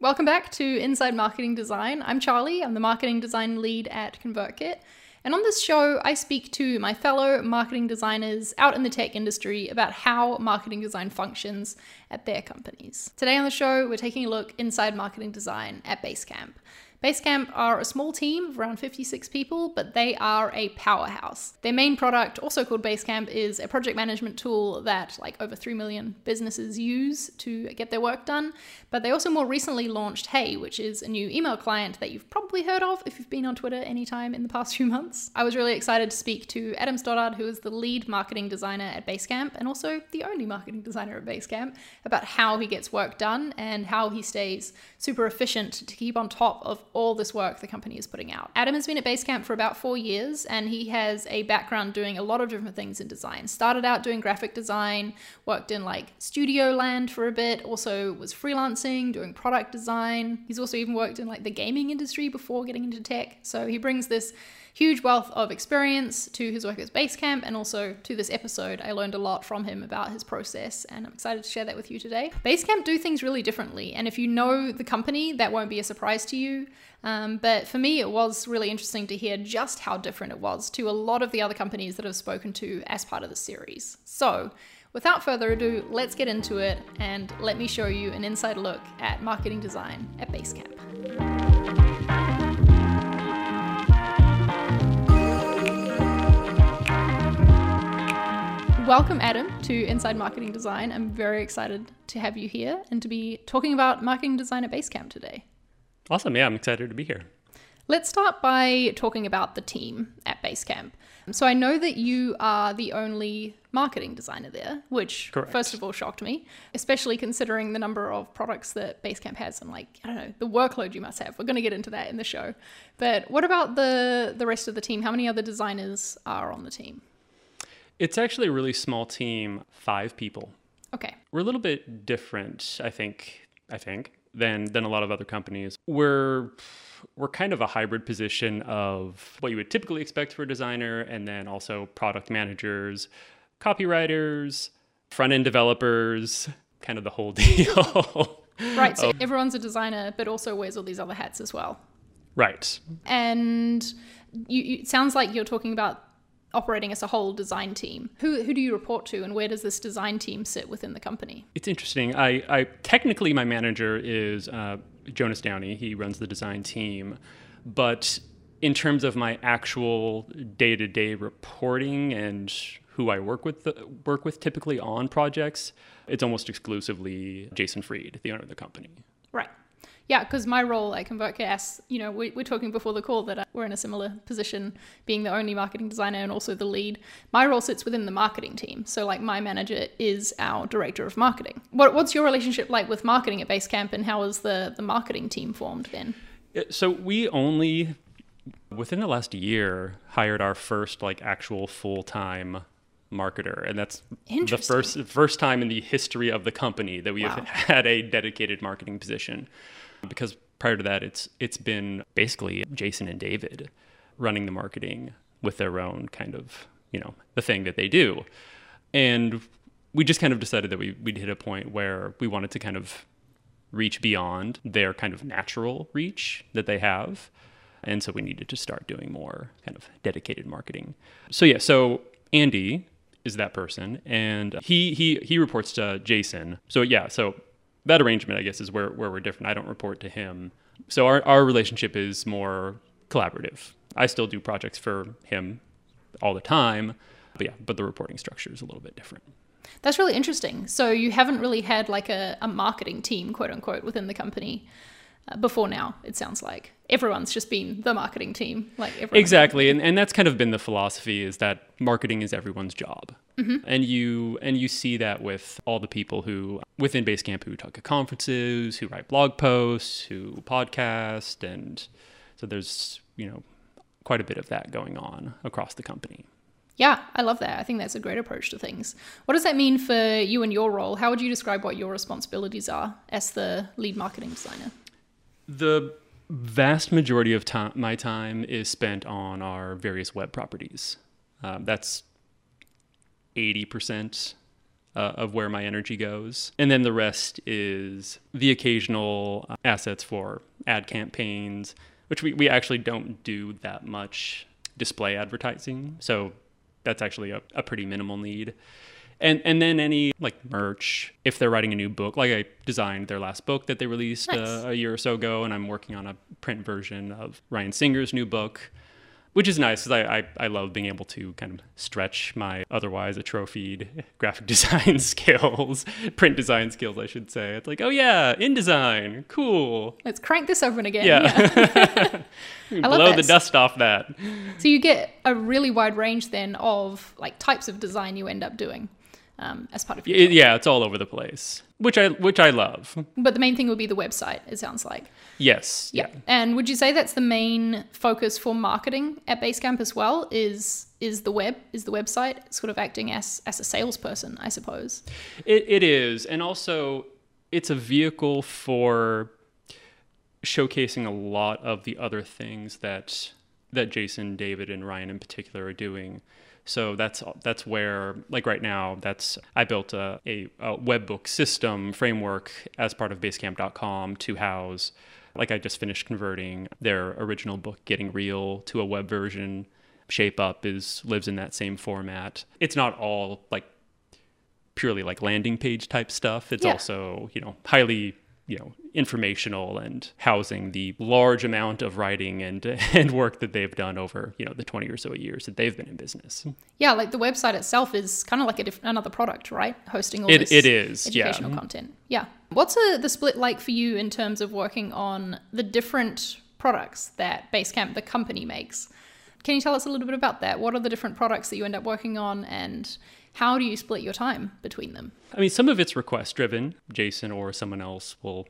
Welcome back to Inside Marketing Design. I'm Charlie. I'm the Marketing Design Lead at ConvertKit. And on this show, I speak to my fellow marketing designers out in the tech industry about how marketing design functions at their companies. Today on the show, we're taking a look inside marketing design at Basecamp. Basecamp are a small team of around 56 people, but they are a powerhouse. Their main product, also called Basecamp, is a project management tool that like over 3 million businesses use to get their work done. But they also more recently launched Hey, which is a new email client that you've probably heard of if you've been on Twitter anytime in the past few months. I was really excited to speak to Adam Stoddard, who is the lead marketing designer at Basecamp and also the only marketing designer at Basecamp, about how he gets work done and how he stays super efficient to keep on top of all this work the company is putting out. Adam has been at Basecamp for about 4 years, and he has a background doing a lot of different things in design. Started out doing graphic design, worked in like studio land for a bit, also was freelancing, doing product design. He's also even worked in like the gaming industry before getting into tech. So he brings this huge wealth of experience to his work at Basecamp and also to this episode. I learned a lot from him about his process, and I'm excited to share that with you today. Basecamp do things really differently, and if you know the company, that won't be a surprise to you. But for me, it was really interesting to hear just how different it was to a lot of the other companies that I've spoken to as part of the series. So without further ado, let's get into it and let me show you an inside look at marketing design at Basecamp. Welcome, Adam, to Inside Marketing Design. I'm very excited to have you here and to be talking about marketing design at Basecamp today. Awesome. Yeah, I'm excited to be here. Let's start by talking about the team at Basecamp. So I know that you are the only marketing designer there, which Correct. First of all shocked me, especially considering the number of products that Basecamp has and like, I don't know, the workload you must have. We're going to get into that in the show. But what about the rest of the team? How many other designers are on the team? It's actually a really small team, 5 people. Okay. We're a little bit different, I think, than a lot of other companies. We're kind of a hybrid position of what you would typically expect for a designer, and then also product managers, copywriters, front-end developers, kind of the whole deal. Right, so everyone's a designer, but also wears all these other hats as well. Right. And it sounds like you're talking about operating as a whole design team. Who do you report to, and where does this design team sit within the company? It's interesting. I technically, my manager is Jonas Downey. He runs the design team. But in terms of my actual day-to-day reporting and who I work with typically on projects, it's almost exclusively Jason Fried, the owner of the company. Right. Yeah, because my role at ConvertKit, you know, we're talking before the call that we're in a similar position, being the only marketing designer and also the lead. My role sits within the marketing team. So like my manager is our director of marketing. What's your relationship like with marketing at Basecamp, and how is the marketing team formed then? So we only, within the last year, hired our first like actual full-time marketer, and that's the first time in the history of the company that we have had a dedicated marketing position. Because prior to that, it's been basically Jason and David running the marketing with their own kind of, you know, the thing that they do. And we just kind of decided that we'd hit a point where we wanted to kind of reach beyond their kind of natural reach that they have, and so we needed to start doing more kind of dedicated marketing. So Andy is that person, and he reports to Jason. So that arrangement, I guess, is where we're different. I don't report to him. So our relationship is more collaborative. I still do projects for him all the time, but the reporting structure is a little bit different. That's really interesting. So you haven't really had like a marketing team, quote unquote, within the company before now, it sounds like. Everyone's just been the marketing team. Exactly. And that's kind of been the philosophy, is that marketing is everyone's job. Mm-hmm. And you see that with all the people who within Basecamp who talk at conferences, who write blog posts, who podcast. And so there's, you know, quite a bit of that going on across the company. Yeah, I love that. I think that's a great approach to things. What does that mean for you and your role? How would you describe what your responsibilities are as the lead marketing designer? The vast majority of my time is spent on our various web properties. That's 80% of where my energy goes. And then the rest is the occasional assets for ad campaigns, which we actually don't do that much display advertising. So that's actually a pretty minimal need. And then any like merch, if they're writing a new book, like I designed their last book that they released a year or so ago, and I'm working on a print version of Ryan Singer's new book, which is nice because I love being able to kind of stretch my otherwise atrophied graphic design skills, print design skills, I should say. It's like, oh yeah, InDesign, cool. Let's crank this open again. Yeah. Blow the dust off that. So you get a really wide range then of like types of design you end up doing. As part of your job. Yeah, it's all over the place, which I love. But the main thing would be the website, it sounds like. Yes. Yeah. And would you say that's the main focus for marketing at Basecamp as well? Is the web, is the website sort of acting as a salesperson, I suppose? It is, and also it's a vehicle for showcasing a lot of the other things that Jason, David, and Ryan in particular are doing. So that's where, like right now, I built a webbook system framework as part of Basecamp.com to house, like I just finished converting their original book, Getting Real, to a web version. Shape Up lives in that same format. It's not all like purely like landing page type stuff. It's also, highly informational and housing the large amount of writing and work that they've done over, the 20 or so years that they've been in business. Yeah, like the website itself is kind of like another product, right? Hosting all this educational content. Yeah. What's the split like for you in terms of working on the different products that Basecamp, the company, makes? Can you tell us a little bit about that? What are the different products that you end up working on, and how do you split your time between them? I mean, some of it's request-driven. Jason or someone else will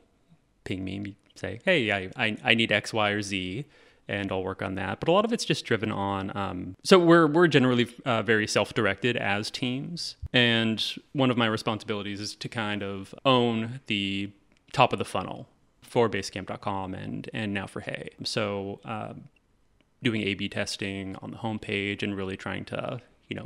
ping me and say, hey, I need X, Y, or Z, and I'll work on that. But a lot of it's just driven on... so we're generally very self-directed as teams. And one of my responsibilities is to kind of own the top of the funnel for Basecamp.com and now for Hey. So doing A/B testing on the homepage and really trying to...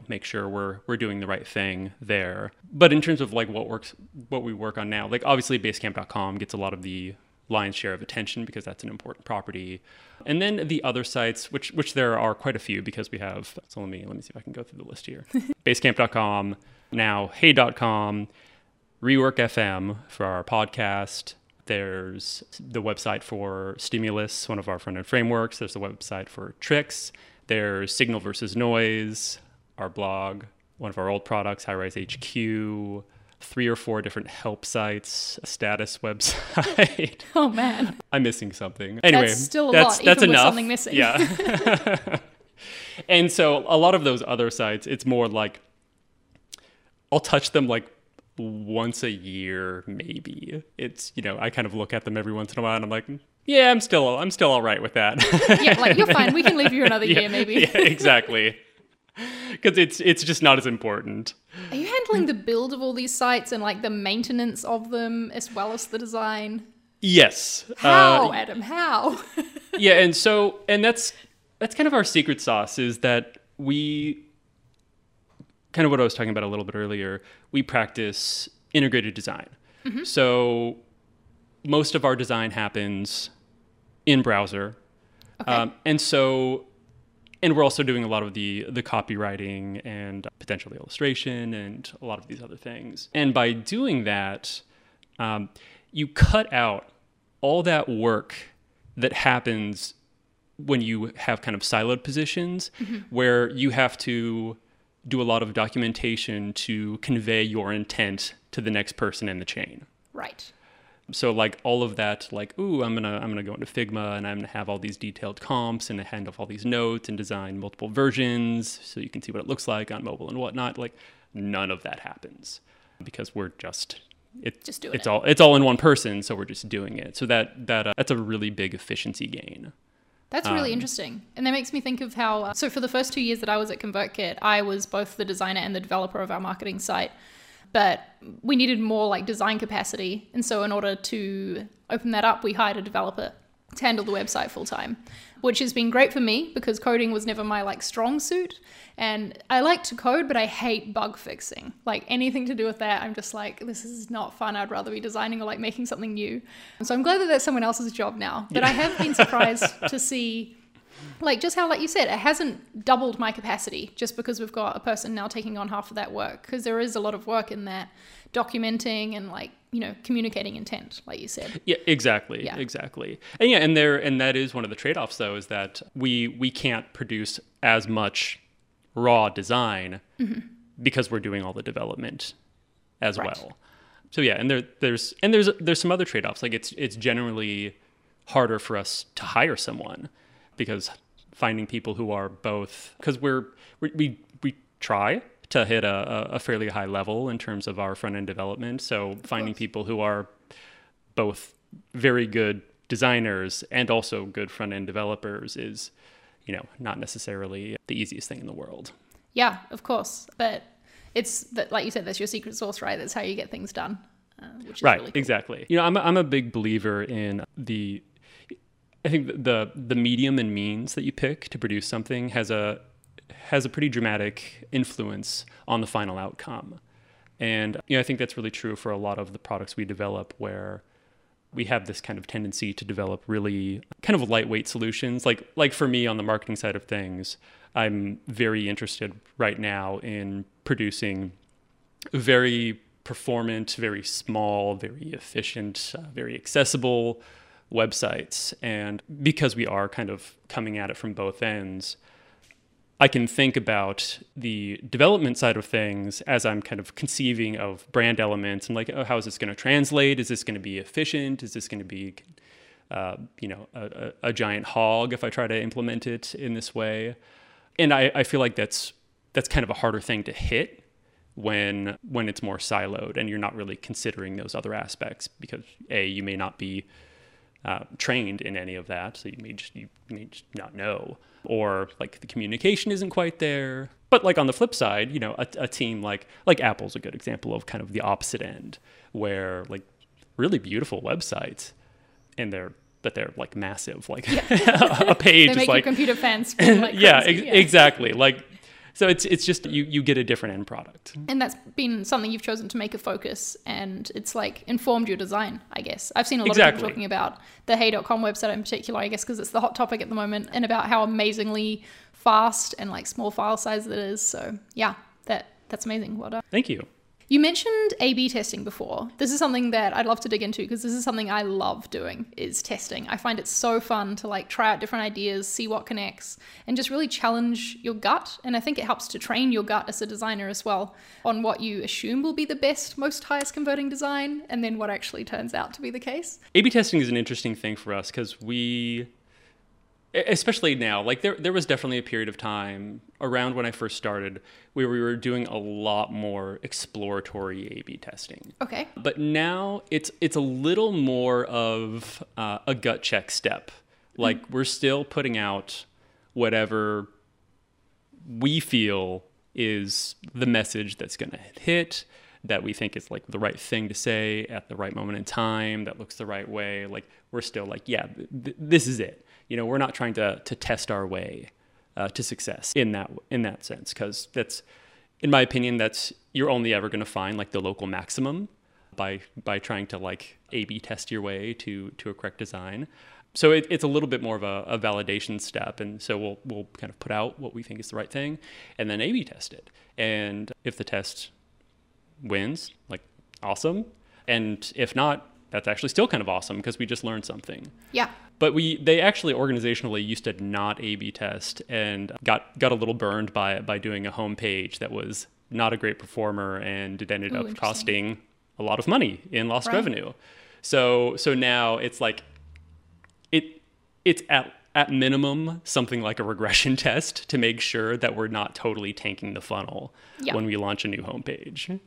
make sure we're doing the right thing there. But in terms of like what we work on now, like obviously Basecamp.com gets a lot of the lion's share of attention because that's an important property. And then the other sites, which there are quite a few because we have. So let me see if I can go through the list here. Basecamp.com, now Hey.com, Rework.fm for our podcast. There's the website for Stimulus, one of our front end frameworks. There's the website for Tricks. There's Signal versus Noise. Our blog, one of our old products, Highrise HQ, 3 or 4 different help sites, a status website. Oh man, I'm missing something. Anyway, that's still a lot. That's enough. With something missing. Yeah. And so a lot of those other sites, it's more like I'll touch them like once a year, maybe. It's I kind of look at them every once in a while, and I'm like. Yeah, I'm still all right with that. Yeah, like you're fine. We can leave you another year, maybe. Yeah, exactly. Because it's just not as important. Are you handling the build of all these sites and like the maintenance of them as well as the design? Yes. How, Adam? How? Yeah, and that's kind of our secret sauce is that we kind of what I was talking about a little bit earlier. We practice integrated design, so most of our design happens in browser, and so. And we're also doing a lot of the copywriting and potentially illustration and a lot of these other things. And by doing that, you cut out all that work that happens when you have kind of siloed positions where you have to do a lot of documentation to convey your intent to the next person in the chain. Right. So like all of that, like, ooh, I'm gonna go into Figma and I'm gonna have all these detailed comps and hand off all these notes and design multiple versions so you can see what it looks like on mobile and whatnot. Like none of that happens because we're just doing it. All it's all in one person, so we're just doing it. So that's a really big efficiency gain. That's really interesting. And that makes me think of how so for the first 2 years that I was at ConvertKit, I was both the designer and the developer of our marketing site. But we needed more like design capacity. And so in order to open that up, we hired a developer to handle the website full time, which has been great for me because coding was never my like strong suit. And I like to code, but I hate bug fixing. Like anything to do with that, I'm just like, this is not fun. I'd rather be designing or like making something new. So I'm glad that that's someone else's job now. But yeah. I have been surprised to see like just how, like you said, it hasn't doubled my capacity just because we've got a person now taking on half of that work, because there is a lot of work in that documenting and like, you know, communicating intent, like you said. Yeah, exactly. Yeah. Exactly. And yeah, and there, and that is one of the trade-offs though, is that we can't produce as much raw design mm-hmm. because we're doing all the development as right. well. So yeah, and there's some other trade-offs. Like it's generally harder for us to hire someone, because finding people who are both, because we try to hit a fairly high level in terms of our front end development. So finding people who are both very good designers and also good front end developers is, you know, not necessarily the easiest thing in the world. Yeah, of course. But it's that, like you said, that's your secret sauce, right? That's how you get things done, which is right, really cool. Exactly. You know, I'm a big believer in I think the medium and means that you pick to produce something has a pretty dramatic influence on the final outcome. And you know, I think that's really true for a lot of the products we develop, where we have this kind of tendency to develop really kind of lightweight solutions. Like for me on the marketing side of things, I'm very interested right now in producing very performant, very small, very efficient, very accessible websites. And because we are kind of coming at it from both ends, I can think about the development side of things as I'm kind of conceiving of brand elements and like, oh, how is this going to translate? Is this going to be efficient? Is this going to be, you know, a giant hog if I try to implement it in this way? And I feel like that's kind of a harder thing to hit when it's more siloed and you're not really considering those other aspects, because A, you may not be trained in any of that, so you may just not know, or like the communication isn't quite there. But like on the flip side, you know, a team like Apple's a good example of kind of the opposite end, where like really beautiful websites, and they're like massive, like yeah. a page. They make your computer fans feel like yeah, crazy. Exactly. Like so, it's just you get a different end product. And that's been something you've chosen to make a focus, and it's like informed your design, I guess. I've seen a lot exactly. of people talking about the Hey.com website in particular, I guess, because it's the hot topic at the moment, and about how amazingly fast and like small file size it is. So yeah, that's amazing. Well done. Thank you. You mentioned A/B testing before. This is something that I'd love to dig into, because this is something I love doing, is testing. I find it so fun to like try out different ideas, see what connects, and just really challenge your gut. And I think it helps to train your gut as a designer as well on what you assume will be the best, most highest converting design, and then what actually turns out to be the case. A/B testing is an interesting thing for us, because we, especially now, like there was definitely a period of time around when I first started where we were doing a lot more exploratory A/B testing. Okay. But now it's a little more of a gut check step. Like mm-hmm. we're still putting out whatever we feel is the message that's going to hit, that we think is like the right thing to say at the right moment in time, that looks the right way. Like we're still like, yeah, this is it. You know, we're not trying to test our way to success in that sense, because that's, in my opinion, that's, you're only ever going to find like the local maximum by trying to like A/B test your way to a correct design. So it's a little bit more of a validation step, and so we'll kind of put out what we think is the right thing, and then A/B test it. And if the test wins, like awesome, and if not, that's actually still kind of awesome because we just learned something. Yeah. But they actually organizationally used to not A/B test, and got a little burned by doing a homepage that was not a great performer, and it ended up costing a lot of money in lost right. revenue. So now it's like it's at minimum something like a regression test to make sure that we're not totally tanking the funnel yeah. when we launch a new homepage.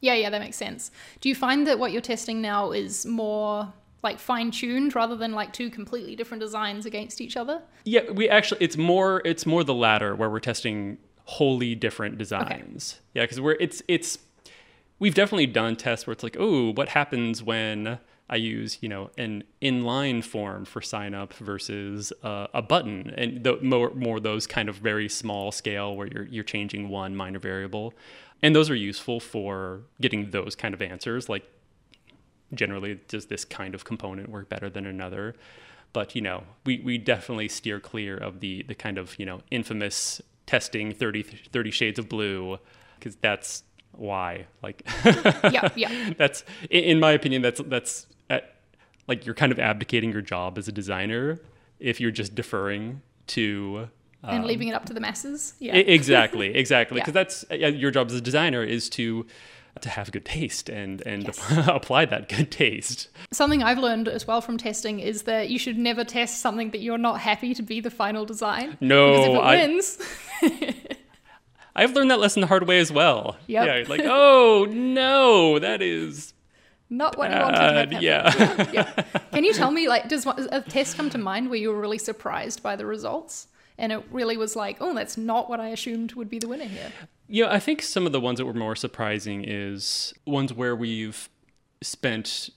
Yeah, that makes sense. Do you find that what you're testing now is more like fine-tuned rather than like two completely different designs against each other? Yeah, we actually it's more the latter, where we're testing wholly different designs. Okay. Yeah, because we've definitely done tests where it's like, oh, what happens when I use, you know, an inline form for sign up versus a button, and more those kind of very small scale where you're changing one minor variable. And those are useful for getting those kind of answers, like generally does this kind of component work better than another? But, you know, we definitely steer clear of the kind of, you know, infamous testing 30 shades of blue, because that's why, like, yeah. That's, in my opinion, that's like you're kind of abdicating your job as a designer if you're just deferring to and leaving it up to the masses. Yeah, exactly. Because that's your job as a designer is to have good taste and apply that good taste. Something I've learned as well from testing is that you should never test something that you're not happy to be the final design. No, because if it wins. I've learned that lesson the hard way as well. Yep. Yeah, like, oh no, that is not what you wanted to happen. Yeah. Yeah. Can you tell me, like, does a test come to mind where you were really surprised by the results? And it really was like, oh, that's not what I assumed would be the winner here. Yeah, I think some of the ones that were more surprising is ones where we've spent,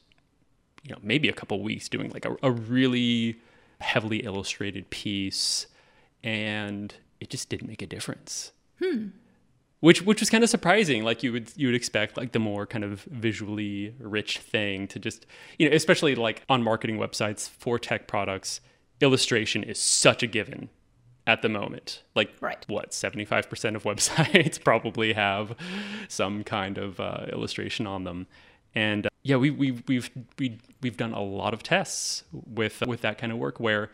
you know, maybe a couple weeks doing like a really heavily illustrated piece, and it just didn't make a difference. Which was kind of surprising. Like you would expect like the more kind of visually rich thing to just, you know, especially like on marketing websites for tech products, illustration is such a given at the moment. Like, right. What, 75% of websites probably have some kind of illustration on them. And yeah, we've done a lot of tests with that kind of work where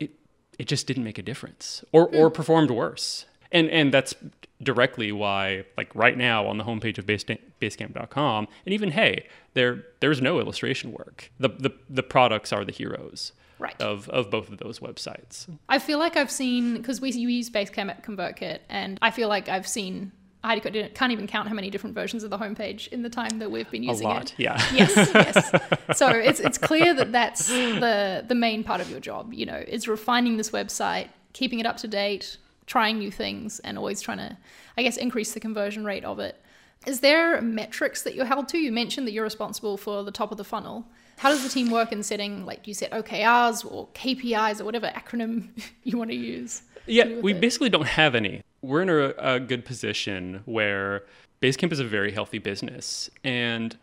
it just didn't make a difference or performed worse. And that's directly why, like right now on the homepage of Basecamp.com, and even Hey, there's no illustration work. The products are the heroes, right, of both of those websites. I feel like I've seen, because you use Basecamp at ConvertKit, and I feel like I've seen, I can't even count how many different versions of the homepage in the time that we've been using it. A lot, yeah. Yes. So it's clear that that's the main part of your job, you know, is refining this website, keeping it up to date, trying new things, and always trying to, I guess, increase the conversion rate of it. Is there metrics that you're held to? You mentioned that you're responsible for the top of the funnel. How does the team work in setting, like, do you set OKRs or KPIs or whatever acronym you want to use? Yeah, we basically don't have any. We're in a good position where Basecamp is a very healthy business, and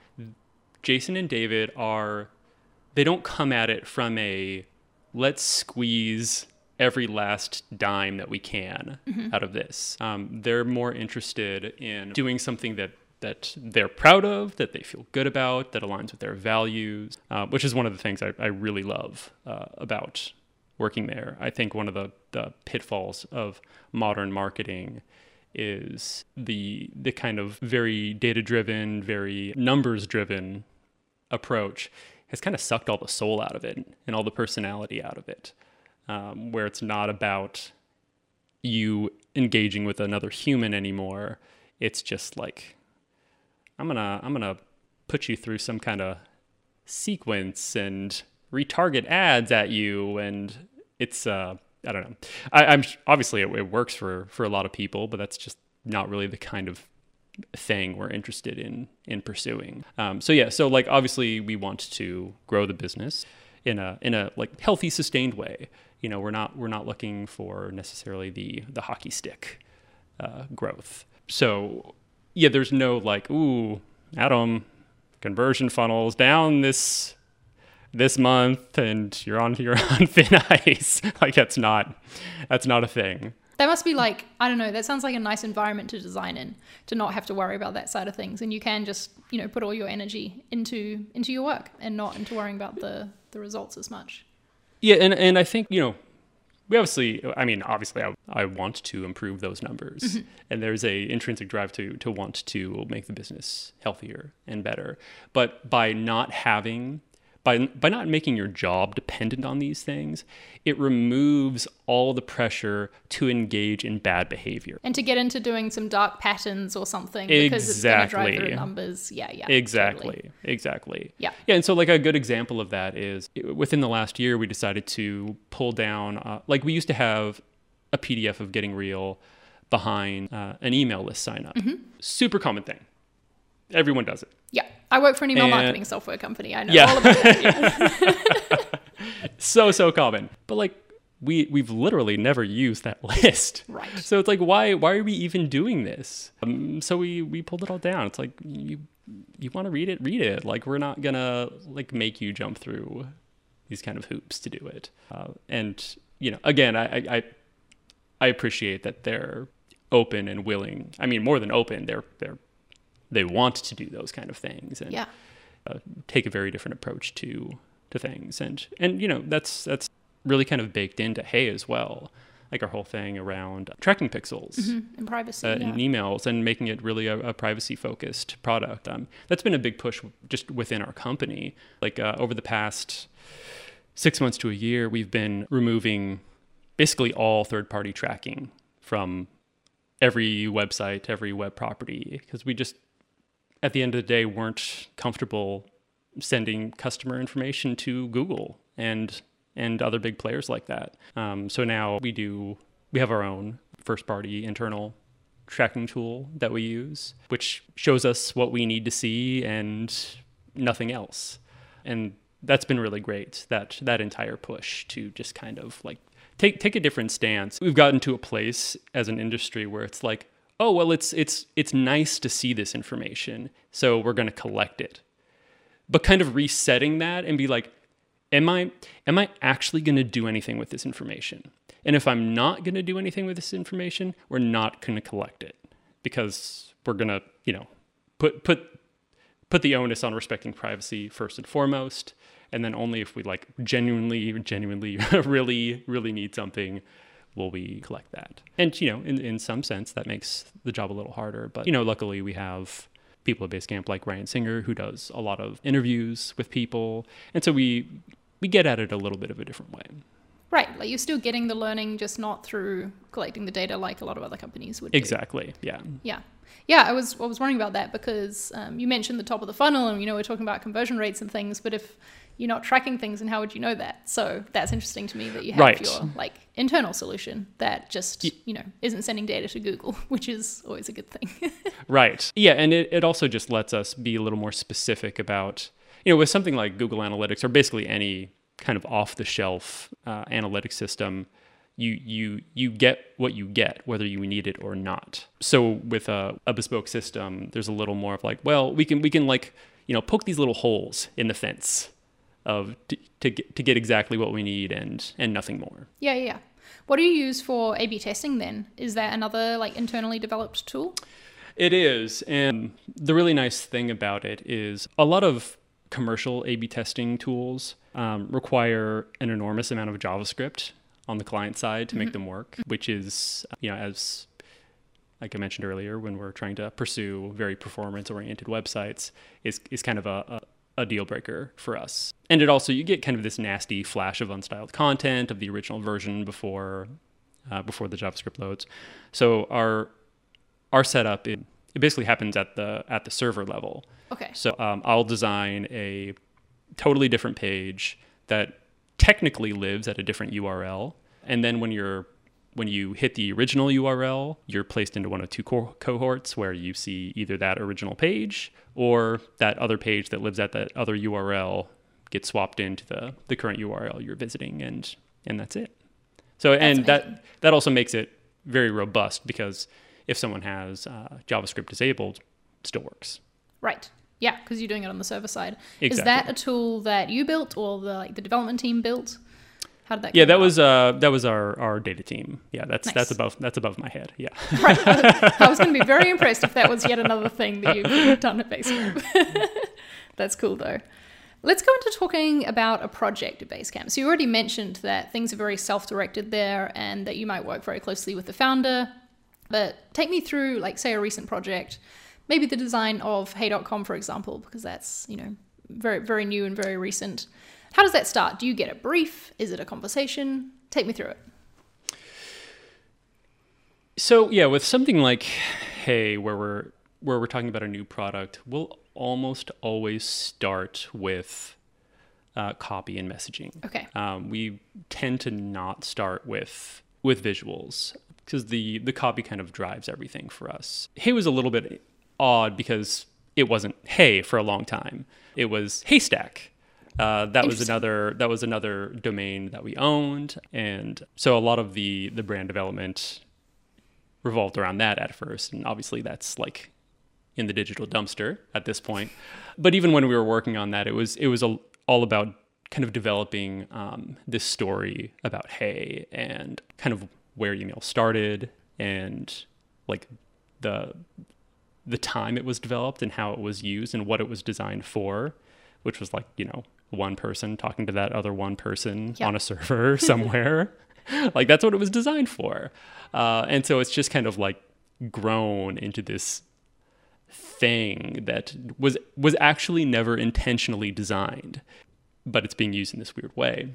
Jason and David they don't come at it from a let's squeeze every last dime that we can out of this. They're more interested in doing something that they're proud of, that they feel good about, that aligns with their values, which is one of the things I really love about working there. I think one of the pitfalls of modern marketing is the kind of very data-driven, very numbers-driven approach has kind of sucked all the soul out of it and all the personality out of it. Where it's not about you engaging with another human anymore. It's just like, I'm gonna put you through some kind of sequence and retarget ads at you, and it's I don't know. I'm obviously it works for a lot of people, but that's just not really the kind of thing we're interested in pursuing. So like obviously we want to grow the business in a like healthy, sustained way. You know, we're not looking for necessarily the hockey stick growth. So yeah, there's no like, ooh, Adam, conversion funnels down this month and you're on thin ice. Like that's not a thing. That must be like, I don't know, that sounds like a nice environment to design in, to not have to worry about that side of things. And you can just, you know, put all your energy into your work and not into worrying about the results as much. Yeah, and I think, you know, we obviously I want to improve those numbers. And there's a intrinsic drive to want to make the business healthier and better. But by not making your job dependent on these things, it removes all the pressure to engage in bad behavior. And to get into doing some dark patterns or something, because it's going to drive through numbers. Yeah. Exactly. Yeah, and so like a good example of that is within the last year, we decided to pull down, like we used to have a PDF of Getting Real behind an email list sign up. Super common thing. Everyone does it. Yeah. I work for an email marketing software company. I know all about that. Yeah. so common. But like we've literally never used that list. Right. So it's like, why are we even doing this? So we pulled it all down. It's like, you want to read it. Like, we're not going to like make you jump through these kind of hoops to do it. And, you know, again, I appreciate that they're open and willing. I mean, more than open, they want to do those kind of things and take a very different approach to things. And you know, that's really kind of baked into Hey as well. Like our whole thing around tracking pixels and privacy and emails and making it really a privacy focused product. That's been a big push just within our company. Like over the past 6 months to a year, we've been removing basically all third party tracking from every website, every web property, because we just, at the end of the day, weren't comfortable sending customer information to Google and other big players like that. So now we have our own first-party internal tracking tool that we use, which shows us what we need to see and nothing else. And that's been really great, that entire push to just kind of like take a different stance. We've gotten to a place as an industry where it's like, oh, well, it's nice to see this information, so we're going to collect it. But kind of resetting that and be like, am I actually going to do anything with this information? And if I'm not going to do anything with this information, we're not going to collect it, because we're going to, you know, put the onus on respecting privacy first and foremost, and then only if we like genuinely really need something will we collect that. And, you know, in some sense, that makes the job a little harder. But, you know, luckily we have people at Basecamp like Ryan Singer, who does a lot of interviews with people. And so we get at it a little bit of a different way. Right. Like, you're still getting the learning, just not through collecting the data like a lot of other companies would do. Exactly. Yeah. Yeah. Yeah. I was wondering about that because you mentioned the top of the funnel and, you know, we're talking about conversion rates and things, but if you're not tracking things, and how would you know that? So that's interesting to me that you have your like internal solution that just, you know, isn't sending data to Google, which is always a good thing. Right. Yeah. And it also just lets us be a little more specific about, you know, with something like Google Analytics or basically any kind of off the shelf analytics system, you get what you get, whether you need it or not. So with a bespoke system, there's a little more of like, well, we can like, you know, poke these little holes in the fence of to get exactly what we need and nothing more. Yeah. What do you use for A/B testing then? Is that another like internally developed tool? It is, and the really nice thing about it is a lot of commercial A/B testing tools require an enormous amount of JavaScript on the client side to make them work, which is, you know, as like I mentioned earlier, when we're trying to pursue very performance-oriented websites, is kind of a deal breaker for us. And it also, you get kind of this nasty flash of unstyled content of the original version before the JavaScript loads. So our setup, it basically happens at the server level. Okay. So I'll design a totally different page that technically lives at a different URL, and then when you hit the original URL, you're placed into one of two cohorts where you see either that original page or that other page that lives at that other URL gets swapped into the current URL you're visiting, and that's it. So that also makes it very robust, because if someone has JavaScript disabled, it still works. Right. Yeah, because you're doing it on the server side. Exactly. Is that a tool that you built or the development team built? How did that? Yeah, that was our data team. Yeah, that's nice. that's above my head. Yeah. Right. I was going to be very impressed if that was yet another thing that you could have done at Basecamp. That's cool though. Let's go into talking about a project at Basecamp. So you already mentioned that things are very self-directed there, and that you might work very closely with the founder. But take me through, like, say, a recent project. Maybe the design of Hey.com, for example, because that's, you know, very, very new and very recent. How does that start? Do you get a brief? Is it a conversation? Take me through it. So yeah, with something like Hey, where we're talking about a new product, we'll almost always start with copy and messaging. Okay. We tend to not start with visuals, because the copy kind of drives everything for us. Hey was a little bit odd because it wasn't Hey for a long time. It was Heystack. That was another domain that we owned, and so a lot of the brand development revolved around that at first, and obviously that's like in the digital dumpster at this point. But even when we were working on that, it was all about kind of developing this story about Hey and kind of where email started and like the time it was developed and how it was used and what it was designed for, which was like, you know, one person talking to that other one person on a server somewhere. Like, that's what it was designed for. And so it's just kind of like grown into this thing that was actually never intentionally designed, but it's being used in this weird way.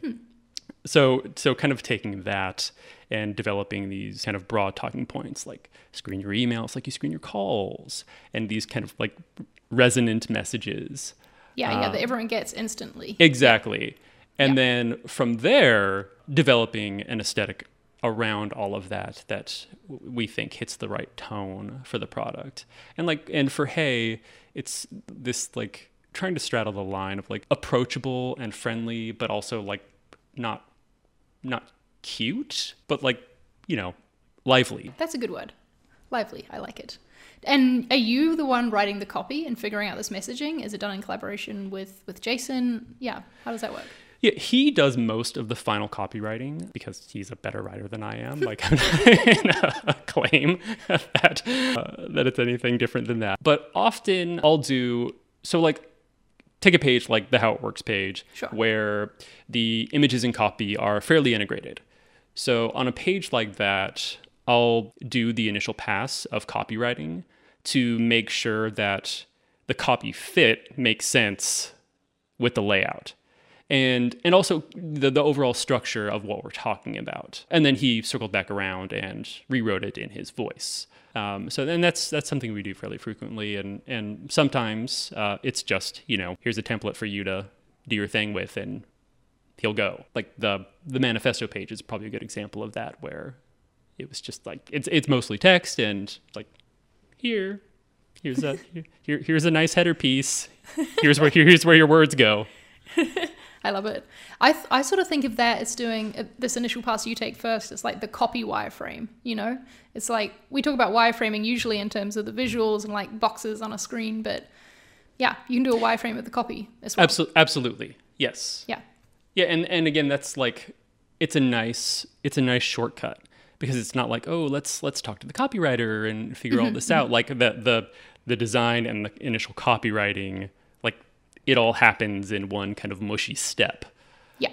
So kind of taking that and developing these kind of broad talking points, like screen your emails like you screen your calls, and these kind of like resonant messages. That everyone gets instantly. Exactly. And then from there, developing an aesthetic around all of that that we think hits the right tone for the product. And like, and for Hey, it's this like trying to straddle the line of like approachable and friendly, but also like not cute, but like, you know, lively. That's a good word. Lively. I like it. And are you the one writing the copy and figuring out this messaging? Is it done in collaboration with Jason? Yeah. How does that work? Yeah, he does most of the final copywriting because he's a better writer than I am. Like, I'm not in a claim that it's anything different than that. But often I'll do, so like take a page like the How It Works page, where the images and copy are fairly integrated. So on a page like that, I'll do the initial pass of copywriting to make sure that the copy fit makes sense with the layout. And also the overall structure of what we're talking about. And then he circled back around and rewrote it in his voice. So then that's something we do fairly frequently. And sometimes it's just, you know, here's a template for you to do your thing with and he'll go. Like the manifesto page is probably a good example of that, where it was just like, it's mostly text and like, here's a nice header piece. Here's where your words go. I love it. I sort of think of that as doing this initial pass you take first. It's like the copy wireframe, you know? It's like we talk about wireframing usually in terms of the visuals and like boxes on a screen, but yeah, you can do a wireframe with the copy as well. Absolutely. Yes. Yeah. Yeah. And again, that's like, it's a nice shortcut because it's not like, oh, let's talk to the copywriter and figure all this out. Like the design and the initial copywriting, it all happens in one kind of mushy step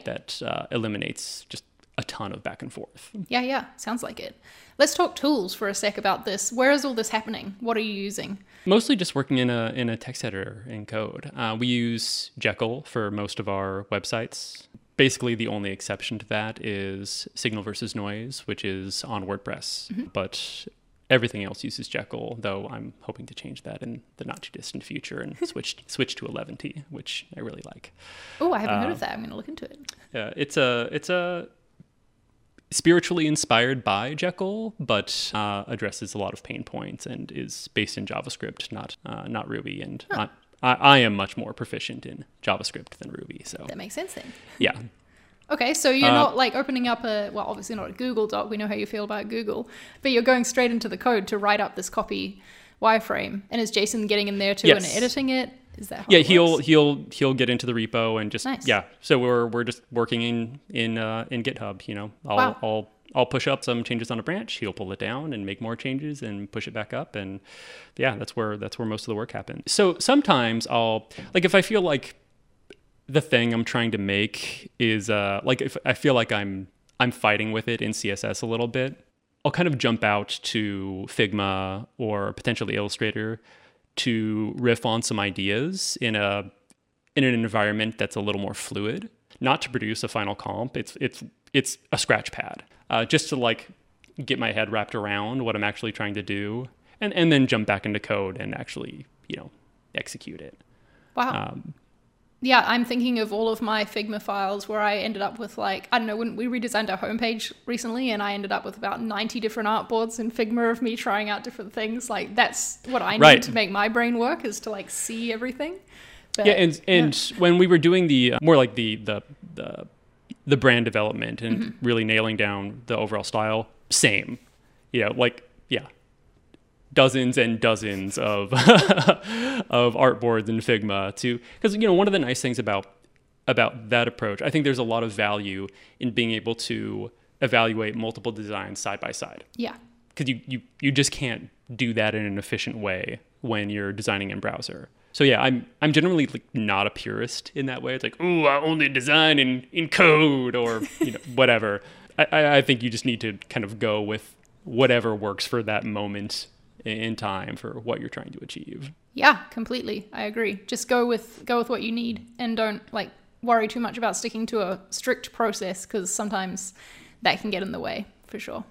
that eliminates just a ton of back and forth. Yeah. Sounds like it. Let's talk tools for a sec about this. Where is all this happening? What are you using? Mostly just working in a text editor in code. We use Jekyll for most of our websites. Basically, the only exception to that is Signal versus Noise, which is on WordPress. But everything else uses Jekyll, though I'm hoping to change that in the not-too-distant future and switch to 11ty, which I really like. Oh, I haven't heard of that. I'm going to look into it. Yeah, it's a spiritually inspired by Jekyll, but addresses a lot of pain points and is based in JavaScript, not Ruby. And I am much more proficient in JavaScript than Ruby. So that makes sense then. Yeah. Okay, so you're not like opening up obviously not a Google Doc. We know how you feel about Google, but you're going straight into the code to write up this copy wireframe. And is Jason getting in there too and editing it? Is that how it works? He'll get into the repo and just So we're just working in GitHub. You know, I'll push up some changes on a branch. He'll pull it down and make more changes and push it back up. And yeah, that's where most of the work happens. So sometimes I'll like if I feel like the thing I'm trying to make is like if I feel like I'm fighting with it in CSS a little bit, I'll kind of jump out to Figma or potentially Illustrator to riff on some ideas in an environment that's a little more fluid, not to produce a final comp. It's a scratch pad, just to like get my head wrapped around what I'm actually trying to do, and then jump back into code and actually, you know, execute it. Wow. yeah, I'm thinking of all of my Figma files where I ended up with, like, I don't know, when we redesigned our homepage recently and I ended up with about 90 different artboards in Figma of me trying out different things. Like, that's what I need right. to make my brain work, is to, like, see everything. But, yeah, and yeah. when we were doing the more like the brand development and mm-hmm. really nailing down the overall style, same, you know, like, yeah, dozens and dozens of of artboards in Figma too, because, you know, one of the nice things about that approach, I think there's a lot of value in being able to evaluate multiple designs side by side. Yeah, because you just can't do that in an efficient way when you're designing in browser. So yeah, I'm generally, like, not a purist in that way. It's like, ooh, I only design in code or, you know, whatever. I think you just need to kind of go with whatever works for that moment in time for what you're trying to achieve. Yeah, completely. I agree. Just go with what you need and don't, like, worry too much about sticking to a strict process, because sometimes that can get in the way for sure.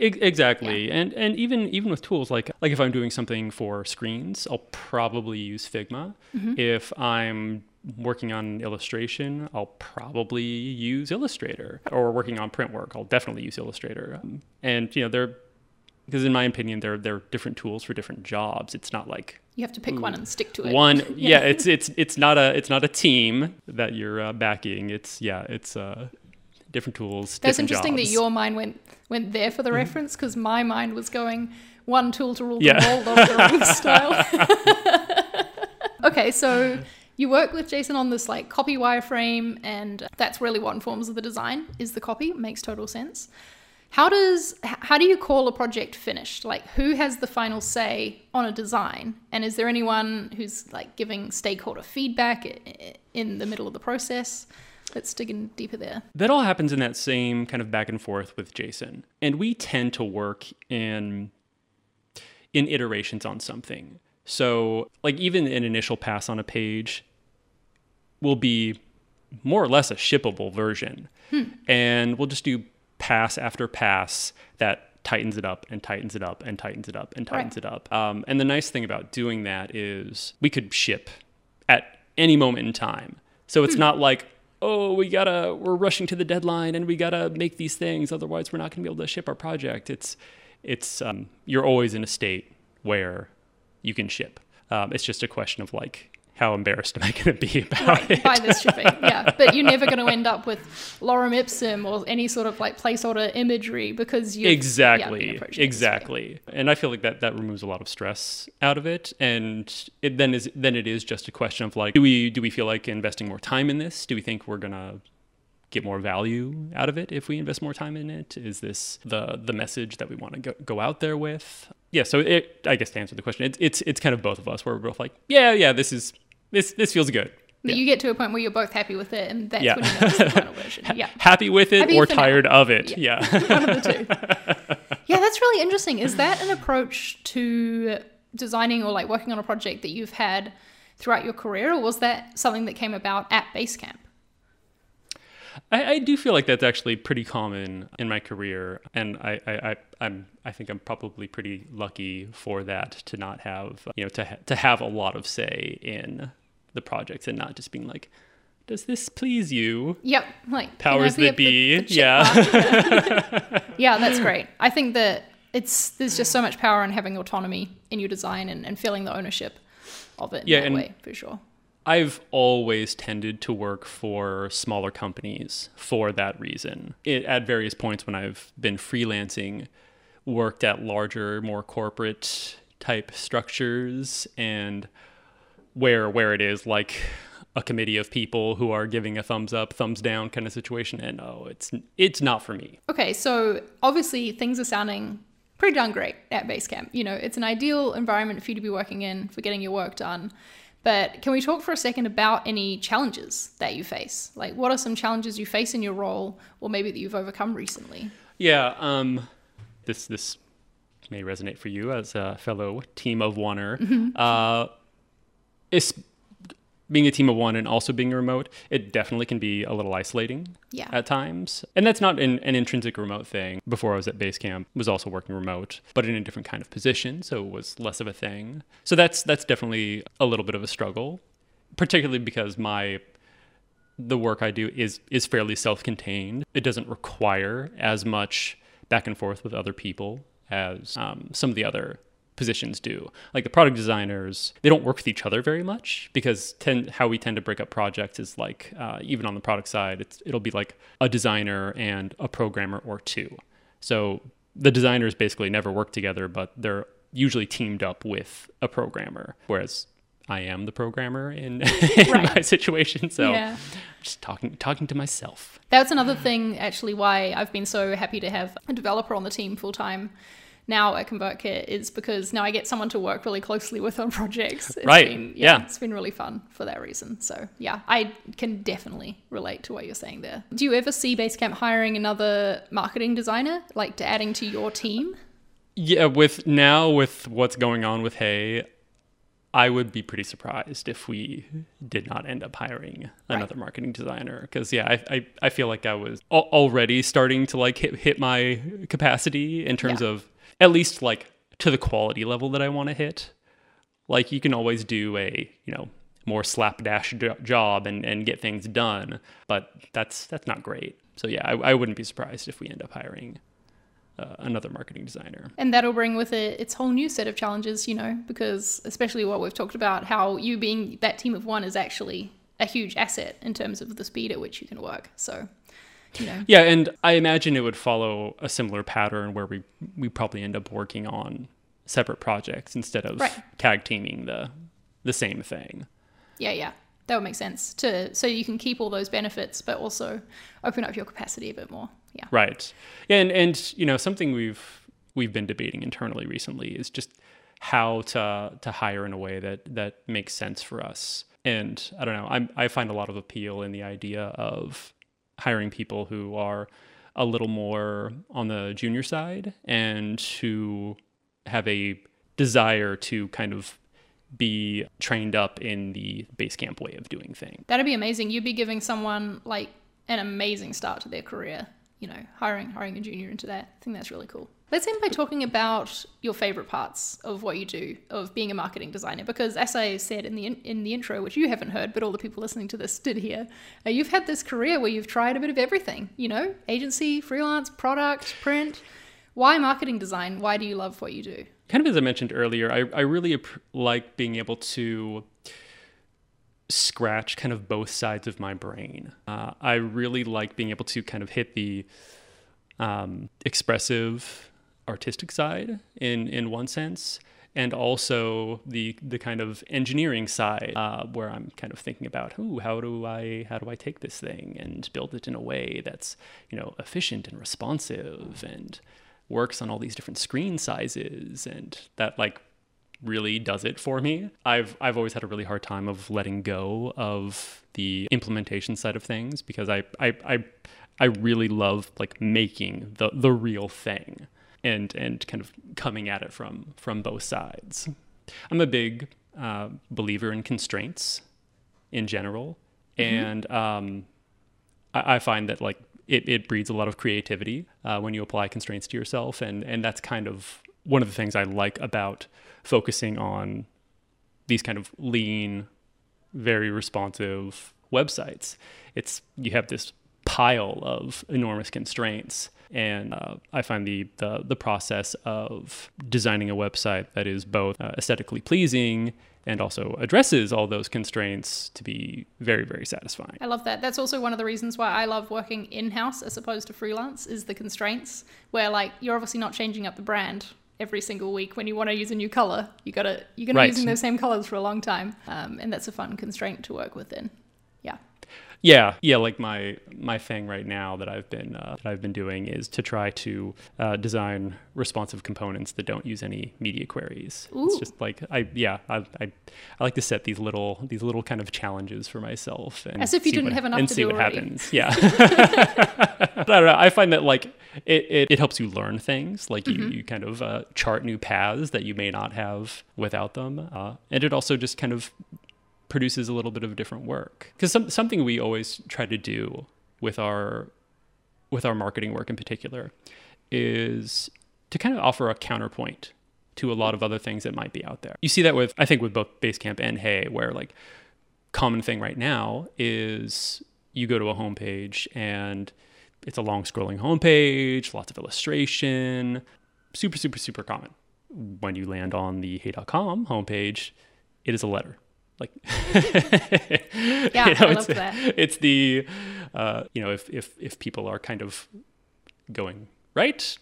Exactly. Yeah. And even with tools, like if I'm doing something for screens, I'll probably use Figma. Mm-hmm. If I'm working on an illustration, I'll probably use Illustrator. Or working on print work, I'll definitely use Illustrator. And, you know, because in my opinion, they're different tools for different jobs. It's not like you have to pick one and stick to it. One, yeah. it's not a team that you're backing. It's different tools, that's different jobs. That's interesting that your mind went there for the mm-hmm. reference, because my mind was going one tool to rule yeah. them all, the wrong style. Okay, so you work with Jason on this, like, copy wireframe, and that's really what informs the design is the copy. Makes total sense. How do you call a project finished? Like, who has the final say on a design? And is there anyone who's, like, giving stakeholder feedback in the middle of the process? Let's dig in deeper there. That all happens in that same kind of back and forth with Jason. And we tend to work in iterations on something. So, like, even an initial pass on a page will be more or less a shippable version. And we'll just do pass after pass that tightens it up and tightens it up and tightens it up and tightens right. it up. And the nice thing about doing that is we could ship at any moment in time. So it's not like, oh, we're rushing to the deadline and we gotta make these things, otherwise we're not gonna be able to ship our project. It's you're always in a state where you can ship. It's just a question of, like, how embarrassed am I gonna be about it? By this shipping, yeah. But you're never gonna end up with lorem ipsum or any sort of, like, placeholder imagery, because you Exactly. And I feel like that removes a lot of stress out of it. And it is just a question of, like, do we feel like investing more time in this? Do we think we're gonna get more value out of it if we invest more time in it? Is this the message that we want to go out there with? Yeah, so I guess to answer the question, it's kind of both of us, where we're both like, yeah, this feels good. But yeah. You get to a point where you're both happy with it, and that's yeah. when you know it's the final version. Yeah. Happy with it, happy or tired now. Of it. Yeah. One of the two. Yeah, that's really interesting. Is that an approach to designing or, like, working on a project that you've had throughout your career, or was that something that came about at Basecamp? I do feel like that's actually pretty common in my career, and I think I'm probably pretty lucky for that, to not have, you know, to have a lot of say in the projects and not just being like, does this please you? Yep, like powers that be. Yeah. Yeah, that's great. I think that there's just so much power in having autonomy in your design and feeling the ownership of it in that way, for sure. I've always tended to work for smaller companies for that reason. At various points when I've been freelancing, worked at larger, more corporate type structures, and where it is like a committee of people who are giving a thumbs up, thumbs down kind of situation, and it's not for me. Okay, so obviously things are sounding pretty darn great at Basecamp. You know, it's an ideal environment for you to be working in for getting your work done. But can we talk for a second about any challenges that you face? Like, what are some challenges you face in your role, or maybe that you've overcome recently? Yeah, this may resonate for you as a fellow team of oneer. Mm-hmm. Being a team of one and also being remote, it definitely can be a little isolating at times. And that's not an intrinsic remote thing. Before I was at Basecamp, was also working remote, but in a different kind of position, so it was less of a thing. So that's definitely a little bit of a struggle, particularly because my the work I do is fairly self-contained. It doesn't require as much back and forth with other people as some of the other positions do. Like the product designers, they don't work with each other very much because how we tend to break up projects is like, even on the product side, it'll be like a designer and a programmer or two. So the designers basically never work together, but they're usually teamed up with a programmer, whereas I am the programmer in my situation. So yeah. I'm just talking to myself. That's another thing, actually, why I've been so happy to have a developer on the team full time now at ConvertKit, is because now I get someone to work really closely with on projects. It's been really fun for that reason. So yeah, I can definitely relate to what you're saying there. Do you ever see Basecamp hiring another marketing designer, like to adding to your team? Yeah, with what's going on with Hey, I would be pretty surprised if we did not end up hiring another marketing designer. Because yeah, I feel like I was already starting to like hit my capacity in terms of at least like to the quality level that I want to hit. Like you can always do a, more slapdash job and get things done, but that's not great. So yeah, I wouldn't be surprised if we end up hiring another marketing designer. And that'll bring with it its whole new set of challenges, because especially what we've talked about, how you being that team of one is actually a huge asset in terms of the speed at which you can work. So, Yeah, and I imagine it would follow a similar pattern where we probably end up working on separate projects instead of tag teaming the same thing. Yeah. That would make sense so you can keep all those benefits, but also open up your capacity a bit more. Yeah. Right. And something we've been debating internally recently is just how to hire in a way that makes sense for us. And I don't know, I find a lot of appeal in the idea of hiring people who are a little more on the junior side and who have a desire to kind of be trained up in the Basecamp way of doing things. That'd be amazing. You'd be giving someone like an amazing start to their career, hiring a junior into that. I think that's really cool. Let's end by talking about your favorite parts of what you do, of being a marketing designer, because as I said in the intro, which you haven't heard, but all the people listening to this did hear, you've had this career where you've tried a bit of everything, agency, freelance, product, print. Why marketing design? Why do you love what you do? Kind of as I mentioned earlier, I really like being able to scratch kind of both sides of my brain. I really like being able to kind of hit the expressive artistic side in one sense, and also the kind of engineering side where I'm kind of thinking about, how do I take this thing and build it in a way that's, efficient and responsive and works on all these different screen sizes, and that like really does it for me. I've always had a really hard time of letting go of the implementation side of things, because I really love like making the real thing and kind of coming at it from both sides. I'm a big believer in constraints in general. Mm-hmm. And I find that like it breeds a lot of creativity when you apply constraints to yourself. And that's kind of one of the things I like about focusing on these kind of lean, very responsive websites. You have this pile of enormous constraints. And I find the process of designing a website that is both aesthetically pleasing and also addresses all those constraints to be very, very satisfying. I love that. That's also one of the reasons why I love working in-house as opposed to freelance, is the constraints, where like you're obviously not changing up the brand every single week. When you want to use a new color, you're going to be using those same colors for a long time. And that's a fun constraint to work within. Yeah. Like my thing right now that I've been doing is to try to design responsive components that don't use any media queries. Ooh. It's just like I like to set these little kind of challenges for myself, and as if you didn't have enough to do already. And see what happens. Yeah. But I don't know. I find that like it helps you learn things. Like mm-hmm. you kind of chart new paths that you may not have without them, and it also just kind of produces a little bit of different work. Because something we always try to do with our marketing work in particular is to kind of offer a counterpoint to a lot of other things that might be out there. You see that with both Basecamp and Hey, where like common thing right now is you go to a homepage and it's a long scrolling homepage, lots of illustration, super, super, super common. When you land on the hey.com homepage, it is a letter. Like, yeah, you know, I love that. It's the, you know, if people are kind of going right,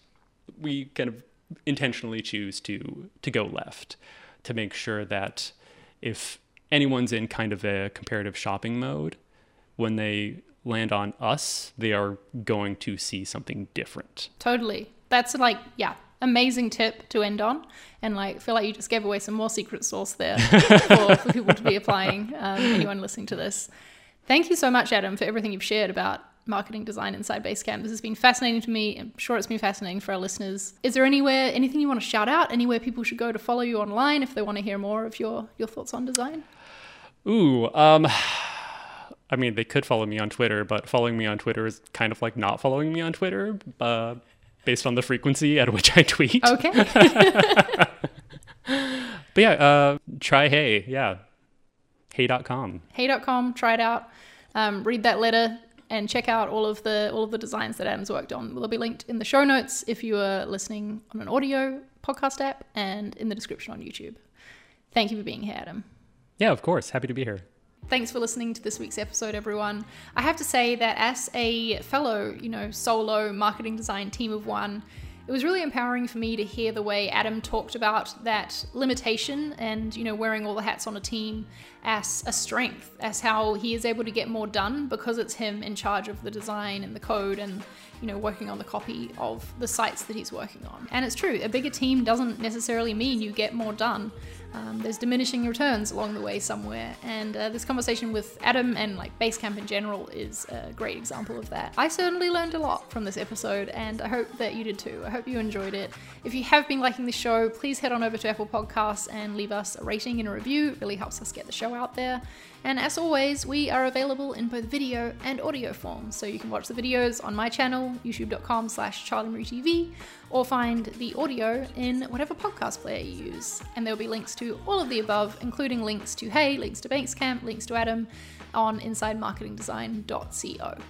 we kind of intentionally choose to go left to make sure that if anyone's in kind of a comparative shopping mode, when they land on us, they are going to see something different. Totally. That's like, yeah, amazing tip to end on. And like, feel like you just gave away some more secret sauce there for people to be applying, anyone listening to this. Thank you so much, Adam, for everything you've shared about marketing design inside Basecamp. This has been fascinating to me. I'm sure it's been fascinating for our listeners. Is there anywhere, anything you want to shout out, anywhere people should go to follow you online if they want to hear more of your thoughts on design? Ooh, I mean, they could follow me on Twitter, but following me on Twitter is kind of like not following me on Twitter, based on the frequency at which I tweet. Okay. But yeah, try Hey. Yeah. Hey.com. Hey.com. Try it out. Read that letter. And check out all of the designs that Adam's worked on. They'll be linked in the show notes if you are listening on an audio podcast app, and in the description on YouTube. Thank you for being here, Adam. Yeah, of course. Happy to be here. Thanks for listening to this week's episode, everyone. I have to say that as a fellow, you know, solo marketing design team of one, it was really empowering for me to hear the way Adam talked about that limitation and, you know, wearing all the hats on a team as a strength, as how he is able to get more done because it's him in charge of the design and the code and, you know, working on the copy of the sites that he's working on. And it's true, a bigger team doesn't necessarily mean you get more done. There's diminishing returns along the way somewhere, and this conversation with Adam and like Basecamp in general is a great example of that. I certainly learned a lot from this episode, and I hope that you did too. I hope you enjoyed it. If you have been liking the show, please head on over to Apple Podcasts and leave us a rating and a review. It really helps us get the show out there. And as always, we are available in both video and audio form, so you can watch the videos on my channel, youtube.com/charliemarietv, or find the audio in whatever podcast player you use. And there'll be links to all of the above, including links to Hey, links to Basecamp, links to Adam on insidemarketingdesign.co.